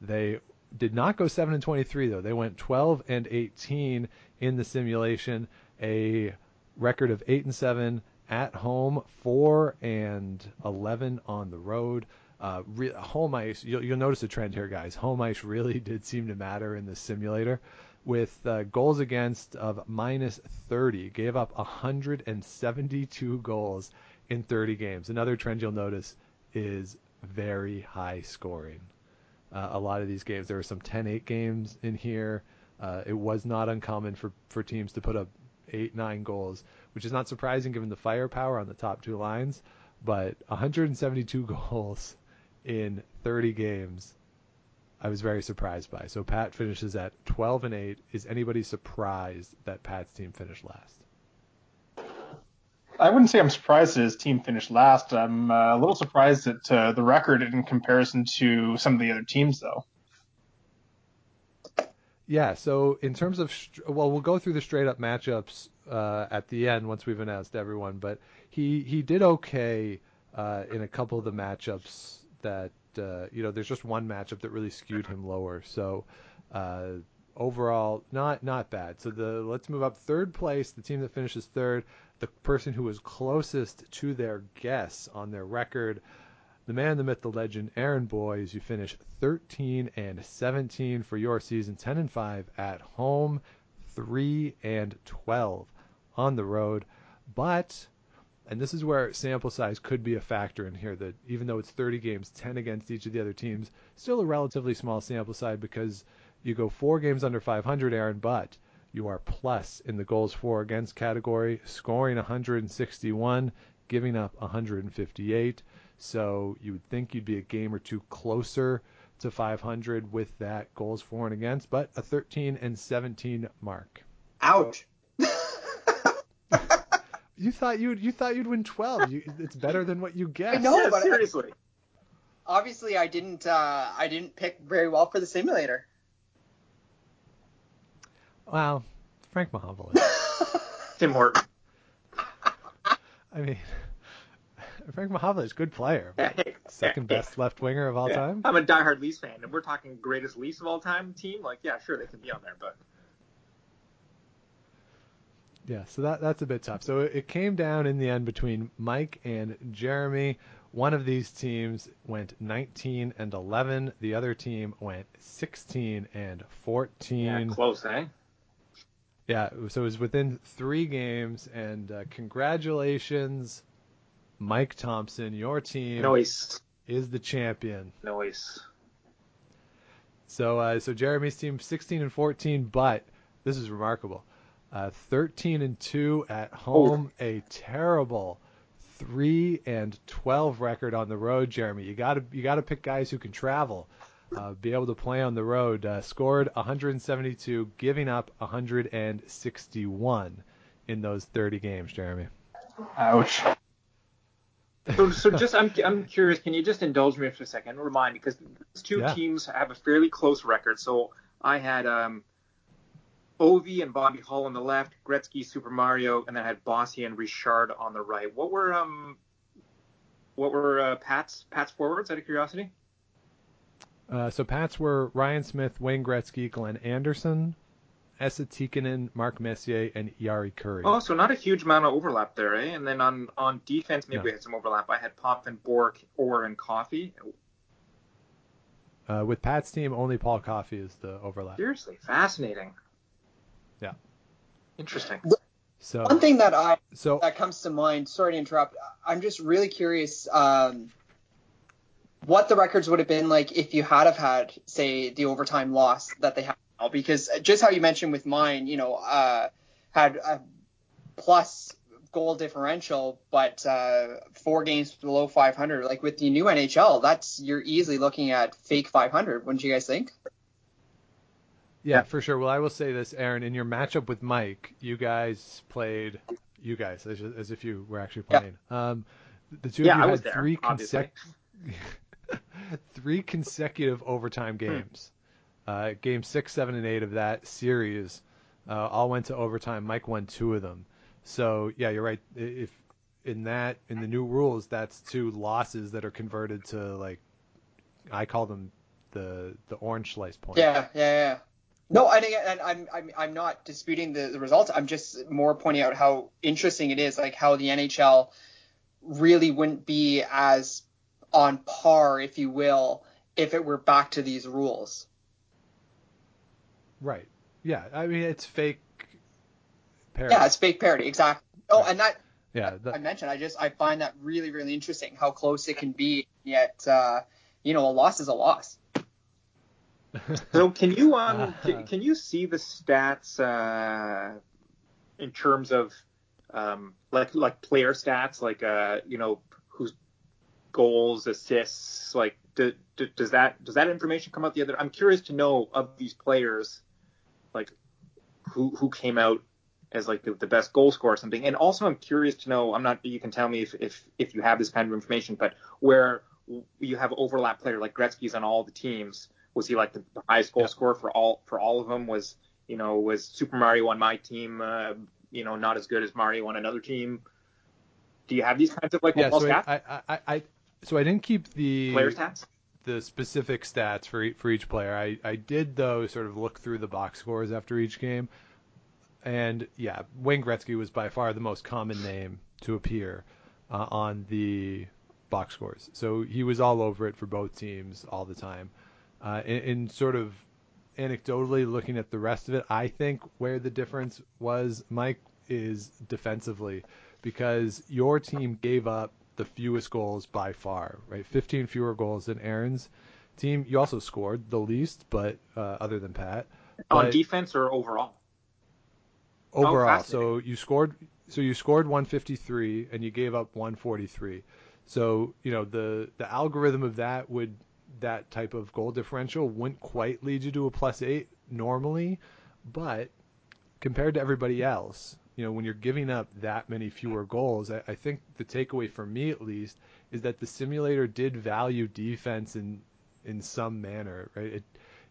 They did not go 7-23, though. They went 12-18 in the simulation, a record of 8-7 at home, 4-11 on the road. Home ice, you'll notice a trend here, guys. Home ice really did seem to matter in the simulator, with goals against of -30, gave up 172 goals in 30 games. Another trend you'll notice is very high scoring. A lot of these games, there were some 10-8 games in here. It was not uncommon for teams to put up 8-9 goals, which is not surprising given the firepower on the top two lines. But 172 goals in 30 games, I was very surprised by. So Pat finishes at 12-8. Is anybody surprised that Pat's team finished last? I wouldn't say I'm surprised that his team finished last. I'm a little surprised at the record in comparison to some of the other teams, though. Yeah, so in terms of we'll go through the straight-up matchups at the end once we've announced everyone, but he did okay in a couple of the matchups that, there's just one matchup that really skewed him lower. So overall, not bad. So let's move up. Third place, the team that finishes third, the person who was closest to their guess on their record, the man, the myth, the legend, Aaron Boyes. You finish 13-17 for your season, 10-5 at home, 3-12 on the road. But, and this is where sample size could be a factor in here, that even though it's 30 games, 10 against each of the other teams, still a relatively small sample size because you go 4 games under 500, Aaron, but you are plus in the goals for against category, scoring 161, giving up 158. So you would think you'd be a game or two closer to 500 with that goals for and against, but a 13-17 mark. Ouch. You thought you'd win 12. It's better than what you guessed. I know, yeah, but seriously. Obviously, I didn't pick very well for the simulator. Wow, Frank Mahovlich. Tim Horton. I mean, Frank Mahovlich, good player. Second best left winger of all time. I'm a diehard Leafs fan, and we're talking greatest Leafs of all time team. Like, yeah, sure, they can be on there, but. Yeah, so that's a bit tough. So it came down in the end between Mike and Jeremy. One of these teams went 19-11. The other team went 16-14. Yeah, close, eh? Yeah, so it was within 3 games, and congratulations, Mike Thompson. Your team is the champion. Nice. So, so Jeremy's team 16-14, but this is remarkable. 13-2 at home, a terrible 3-12 record on the road. Jeremy, you gotta pick guys who can travel, be able to play on the road. Scored 172, giving up 161 in those 30 games. Jeremy, ouch. So just I'm curious. Can you just indulge me for a second? Remind me, because these two teams have a fairly close record. So I had Ovi and Bobby Hull on the left, Gretzky, Super Mario, and then I had Bossy and Richard on the right. What were Pat's forwards, out of curiosity? So Pat's were Ryan Smith, Wayne Gretzky, Glenn Anderson, Esa Tikkanen, Mark Messier, and Jari Kurri. Oh, so not a huge amount of overlap there, eh? And then on defense, maybe we had some overlap. I had Potvin, Bourque, Orr, and Coffey. With Pat's team, only Paul Coffey is the overlap. Seriously, fascinating. Yeah. Interesting. So one thing that comes to mind, sorry to interrupt, I'm just really curious what the records would have been like if you had, say, the overtime loss that they have now, because just how you mentioned with mine, had a plus goal differential, but 4 games below 500. Like with the new NHL, you're easily looking at fake 500, wouldn't you guys think? Yeah, for sure. Well, I will say this, Aaron, in your matchup with Mike, you guys played as if you were actually playing. Yeah. The two of you had three consecutive overtime games. Game 6, 7, and 8 of that series all went to overtime. Mike won 2 of them. So, yeah, you're right. If in the new rules, that's 2 losses that are converted to, like, I call them the orange slice points. Yeah. No, and I'm not disputing the results. I'm just more pointing out how interesting it is, like how the NHL really wouldn't be as on par, if you will, if it were back to these rules. Right. Yeah. I mean, it's fake parody. Yeah, it's fake parody. Exactly. Oh, right. And that. Yeah. I mentioned. I find that really, really interesting. How close it can be, yet a loss is a loss. So can you see the stats in terms of like player stats, like whose goals, assists, like does that information come out the other? I'm curious to know of these players, like who came out as like the best goal scorer or something. And also I'm curious to know, I'm not, you can tell me if you have this kind of information, but where you have overlap player, like Gretzky's on all the teams. Was he like the highest goal scorer for all of them? Was, you know, was Super Mario on my team, you know, not as good as Mario on another team? Do you have these kinds of like overall stats? So I didn't keep the player stats, the specific stats for each player. I did though sort of look through the box scores after each game, and yeah, Wayne Gretzky was by far the most common name to appear on the box scores. So he was all over it for both teams all the time. And sort of anecdotally looking at the rest of it, I think where the difference was, Mike, is defensively, because your team gave up the fewest goals by far, right? 15 fewer goals than Aaron's team. You also scored the least, but other than Pat. On defense or overall? Overall. So you scored 153 and you gave up 143. So, you know, the algorithm of that type of goal differential wouldn't quite lead you to a +8 normally, but compared to everybody else, you know, when you're giving up that many fewer goals, I think the takeaway for me at least is that the simulator did value defense in some manner, right?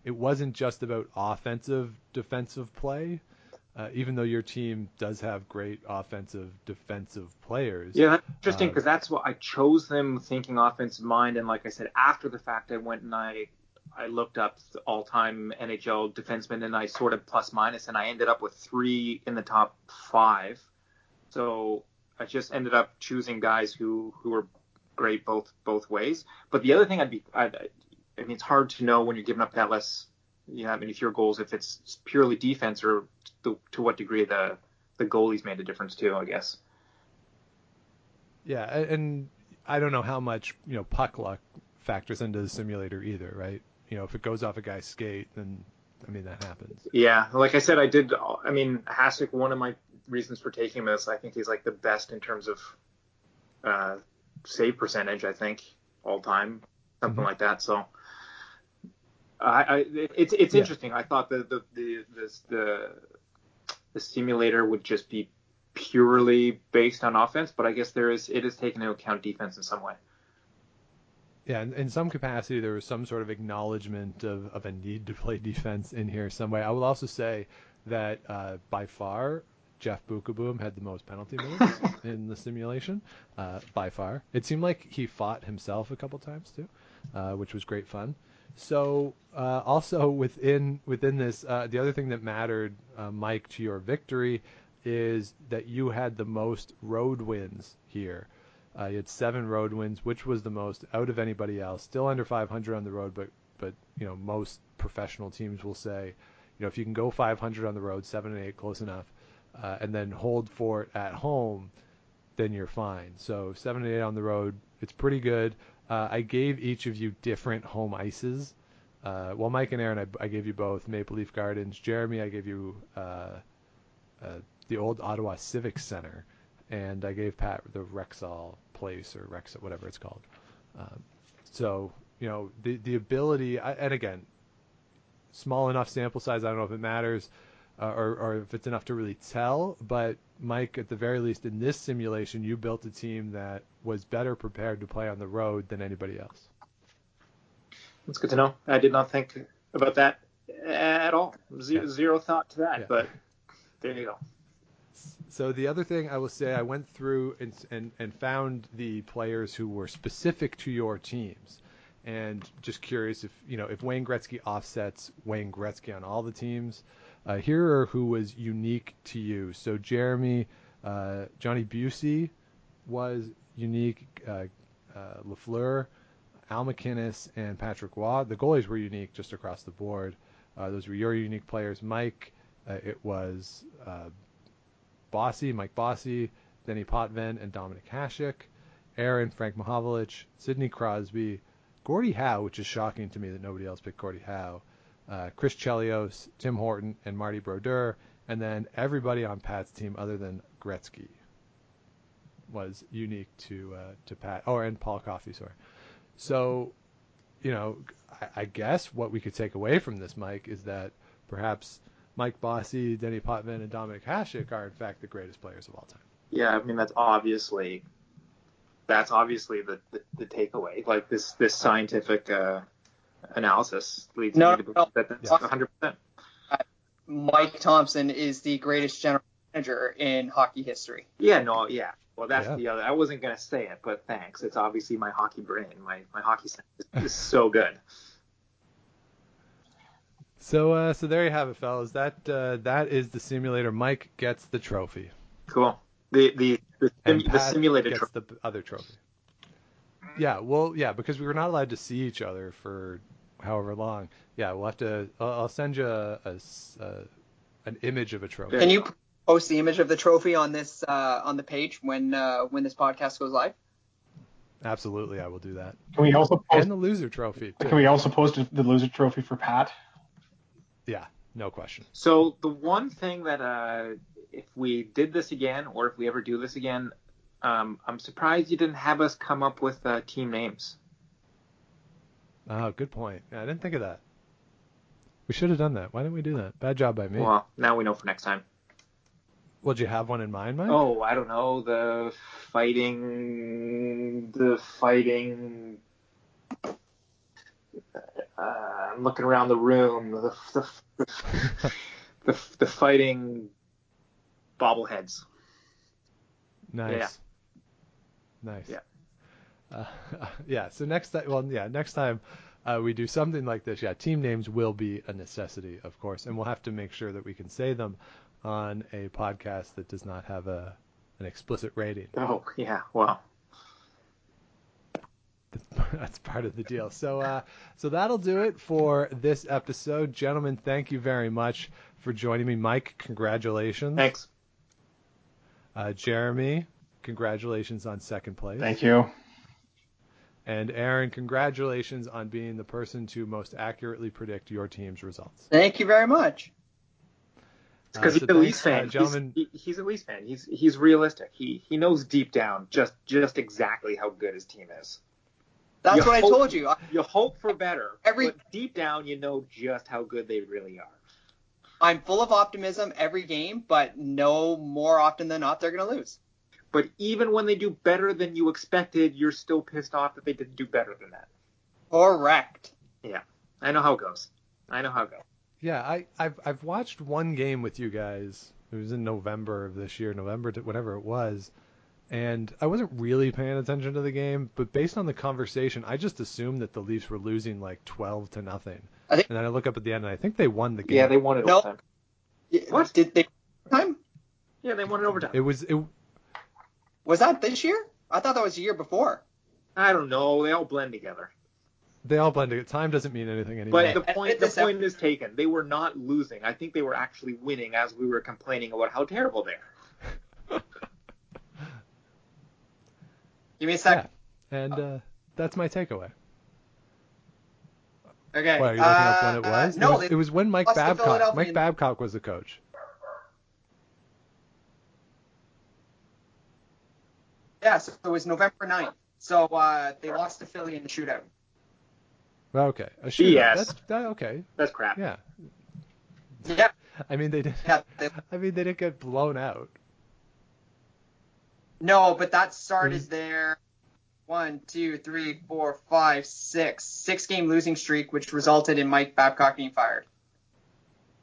It wasn't just about offensive defensive play, even though your team does have great offensive defensive players. Yeah, that's interesting because that's what I chose them thinking offensive mind. And like I said, after the fact, I went and I looked up all-time NHL defensemen, and I sorted plus-minus, and I ended up with 3 in the top 5. So I just ended up choosing guys who were great both ways. But the other thing I mean, it's hard to know when you're giving up that less, you know, I mean, if your goals, if it's purely defense or to what degree the goalies made a difference too, I guess. Yeah, and I don't know how much, you know, puck luck factors into the simulator either, right? You know, if it goes off a guy's skate, then, I mean, that happens. Yeah, like I said, Hasek, one of my reasons for taking this, I think he's like the best in terms of save percentage, I think, all time, something like that. So it's interesting. I thought the simulator would just be purely based on offense, but I guess it is taken into account defense in some way. Yeah, in some capacity, there was some sort of acknowledgement of a need to play defense in here some way. I will also say that by far, Jeff Bookaboom had the most penalty minutes in the simulation, by far. It seemed like he fought himself a couple times, too, which was great fun. So also within this, the other thing that mattered, Mike, to your victory is that you had the most road wins here. You had 7 road wins, which was the most out of anybody else. Still under 500 on the road, but you know, most professional teams will say, you know, if you can go 500 on the road, 7 and 8 close enough, and then hold fort at home, then you're fine. So 7 and 8 on the road, it's pretty good. I gave each of you different home ices. Well, Mike and Aaron, I gave you both Maple Leaf Gardens. Jeremy, I gave you the old Ottawa Civic Center, and I gave Pat the Rexall Place or Rexall, whatever it's called. So, you know, the ability, and again, small enough sample size, I don't know if it matters or if it's enough to really tell, but Mike, at the very least in this simulation, you built a team that was better prepared to play on the road than anybody else. That's good to know. I did not think about that at all. Zero thought to that, but there you go. So the other thing I will say, I went through and found the players who were specific to your teams, and just curious if Wayne Gretzky offsets Wayne Gretzky on all the teams. Here are who was unique to you. So Jeremy, Johnny Bucyk was unique, Lafleur, Al MacInnis, and Patrick Roy. The goalies were unique just across the board. Those were your unique players. Mike, it was Bossy, Mike Bossy, Denis Potvin, and Dominik Hasek. Aaron, Frank Mahovlich, Sidney Crosby, Gordie Howe, which is shocking to me that nobody else picked Gordie Howe, Chris Chelios, Tim Horton, and Martin Brodeur, and then everybody on Pat's team other than Gretzky was unique to Pat. Oh, and Paul Coffey, sorry. So, you know, I guess what we could take away from this, Mike, is that perhaps Mike Bossy, Denis Potvin, and Dominik Hasek are in fact the greatest players of all time. Yeah, I mean that's obviously the takeaway. Like this scientific analysis leads me to believe that that's 100%. Mike Thompson is the greatest general manager in hockey history. Yeah, no, yeah. Well, that's the other. I wasn't gonna say it, but thanks. It's obviously my hockey brain. My hockey sense is so good. So there you have it, fellas. That is the simulator. Mike gets the trophy. Cool. The simulator gets the other trophy. Yeah. Well, yeah, because we were not allowed to see each other for however long. Yeah, we'll have to. I'll send you an image of a trophy. Can you post the image of the trophy on this on the page when this podcast goes live? Absolutely, I will do that. Can we also post the loser trophy? Too. Can we also post the loser trophy for Pat? Yeah, no question. So the one thing that if we did this again, or if we ever do this again, I'm surprised you didn't have us come up with team names. Oh, good point. Yeah, I didn't think of that. We should have done that. Why didn't we do that? Bad job by me. Well, now we know for next time. Well, do you have one in mind, Mike? Oh, I don't know. The fighting. I'm looking around the room. The fighting bobbleheads. Nice. Yeah. Nice. Yeah. So next time, we do something like this. Yeah, team names will be a necessity, of course, and we'll have to make sure that we can say them on a podcast that does not have an explicit rating. Oh yeah, wow. That's part of the deal. So that'll do it for this episode, gentlemen. Thank you very much for joining me, Mike. Congratulations. Thanks. Jeremy, congratulations on second place. Thank you. And Aaron, congratulations on being the person to most accurately predict your team's results. Thank you very much. Because he's a Leafs fan, gentlemen. He's a Leafs fan. He's realistic. He knows deep down just exactly how good his team is. That's what I told you. You hope for better, but deep down you know just how good they really are. I'm full of optimism every game, but no more often than not they're going to lose. But even when they do better than you expected, you're still pissed off that they didn't do better than that. Correct. Yeah, I know how it goes. Yeah, I've watched one game with you guys. It was in November of this year, whatever it was, and I wasn't really paying attention to the game. But based on the conversation, I just assumed that the Leafs were losing like 12-0. And then I look up at the end, and I think they won the game. Yeah, they won it overtime. What did they? Overtime? Yeah, they won it overtime. Was that this year? I thought that was the year before. I don't know. They all blend together. Time doesn't mean anything anymore. But the point is taken. They were not losing. I think they were actually winning as we were complaining about how terrible they are. Give me a second. Yeah. And that's my takeaway. Okay. Why, are you looking up when it was? No, it was when Mike Babcock. Mike Babcock was the coach. Yeah, so it was November 9th. So they lost to Philly in the shootout. Well, okay. A shootout. Yes. Okay. That's crap. Yeah. Yeah. I mean, they didn't get blown out. No, but that start is their 6-game losing streak, which resulted in Mike Babcock being fired.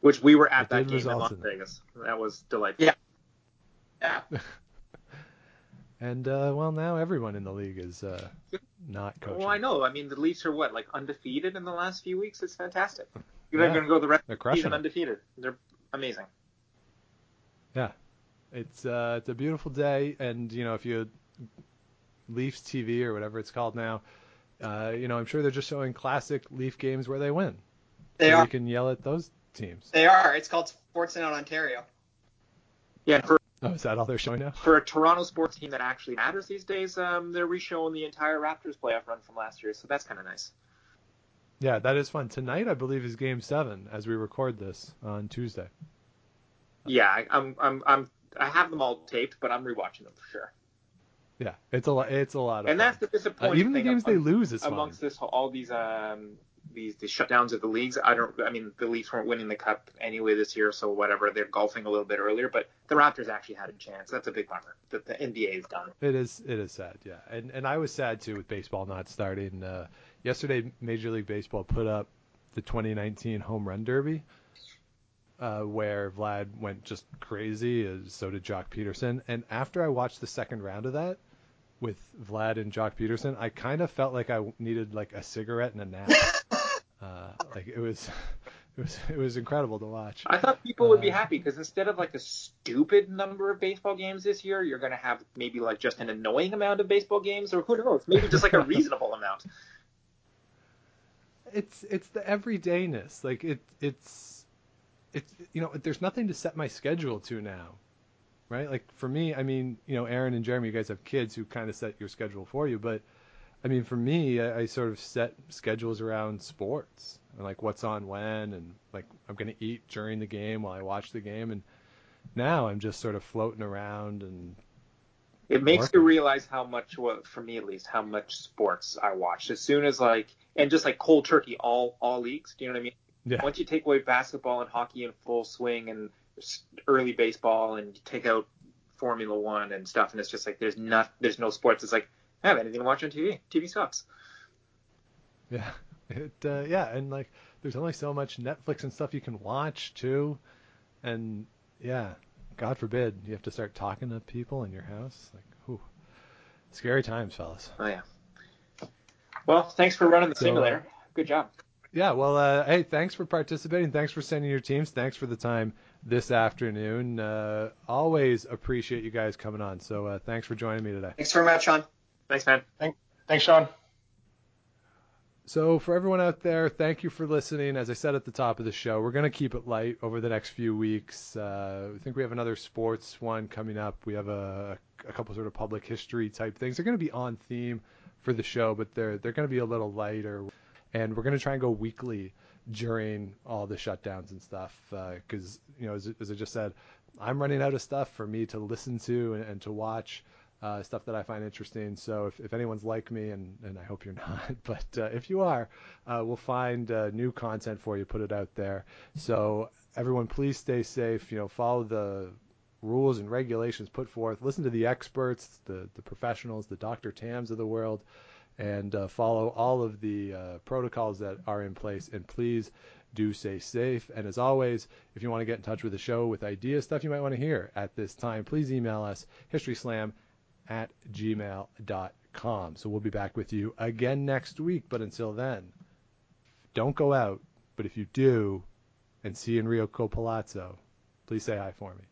Which we were at that game in Las Vegas. That was delightful. Yeah. And, now everyone in the league is not coaching. Well, I know. I mean, the Leafs are, undefeated in the last few weeks? It's fantastic. They're going to go the rest of the season undefeated. They're amazing. Yeah. It's a beautiful day, and, if you Leafs TV or whatever it's called now, I'm sure they're just showing classic Leaf games where they win. They are. You can yell at those teams. They are. It's called Sports Night Ontario. Yeah, Oh, is that all they're showing now? For a Toronto sports team that actually matters these days, they're re-showing the entire Raptors playoff run from last year, so that's kind of nice. Yeah, that is fun. Tonight, I believe, is Game 7 as we record this on Tuesday. Yeah, I have them all taped, but I'm rewatching them for sure. Yeah, it's a lot of fun. And that's the disappointing thing. Even the games they lose is fun. Amongst all these the shutdowns of the leagues. The Leafs weren't winning the cup anyway this year, so whatever. They're golfing a little bit earlier, but the Raptors actually had a chance. That's a big bummer that the NBA is done. It is sad, yeah. And I was sad too with baseball not starting. Yesterday, Major League Baseball put up the 2019 Home Run Derby, where Vlad went just crazy. So did Jock Peterson. And after I watched the second round of that, with Vlad and Jock Peterson, I kind of felt like I needed like a cigarette and a nap. It was incredible to watch. I thought people would be happy because instead of like a stupid number of baseball games this year, you're going to have maybe like just an annoying amount of baseball games, or who knows, maybe just like a reasonable amount. It's the everydayness. Like it's you know, there's nothing to set my schedule to now. Right? Like for me, Aaron and Jeremy, you guys have kids who kind of set your schedule for you. But I mean, for me, I sort of set schedules around sports and like what's on when, and like I'm going to eat during the game while I watch the game. And now I'm just sort of floating around, and it makes you realize how much, for me at least, how much sports I watched. As soon as just cold turkey, all leagues. Do you know what I mean? Yeah. Once you take away basketball and hockey in full swing and early baseball, and you take out Formula One and stuff, and it's just like there's no sports. It's like I have anything to watch on TV. TV sucks. Yeah, and like there's only so much Netflix and stuff you can watch too, and yeah, God forbid you have to start talking to people in your house. Like, whew, scary times, fellas. Oh yeah. Well, thanks for running the simulator. Good job. Yeah, well, hey, thanks for participating. Thanks for sending your teams. Thanks for the time this afternoon. Always appreciate you guys coming on. So thanks for joining me today. Thanks very much, Sean. Thanks, man. Thanks, Sean. So for everyone out there, thank you for listening. As I said at the top of the show, we're going to keep it light over the next few weeks. I think we have another sports one coming up. We have a couple sort of public history type things. They're going to be on theme for the show, but they're going to be a little lighter. And we're going to try and go weekly during all the shutdowns and stuff because, as I just said, I'm running out of stuff for me to listen to and to watch, stuff that I find interesting. So if anyone's like me, and I hope you're not, but if you are, we'll find new content for you, put it out there. So everyone, please stay safe. Follow the rules and regulations put forth. Listen to the experts, the professionals, the Dr. Tams of the world. And follow all of the protocols that are in place. And please do stay safe. And as always, if you want to get in touch with the show with ideas, stuff you might want to hear at this time, please email us, historyslam@gmail.com. So we'll be back with you again next week. But until then, don't go out. But if you do and see Enrico Palazzo, please say hi for me.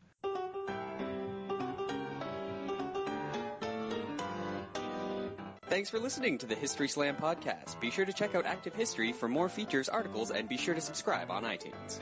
Thanks for listening to the History Slam podcast. Be sure to check out Active History for more features, articles, and be sure to subscribe on iTunes.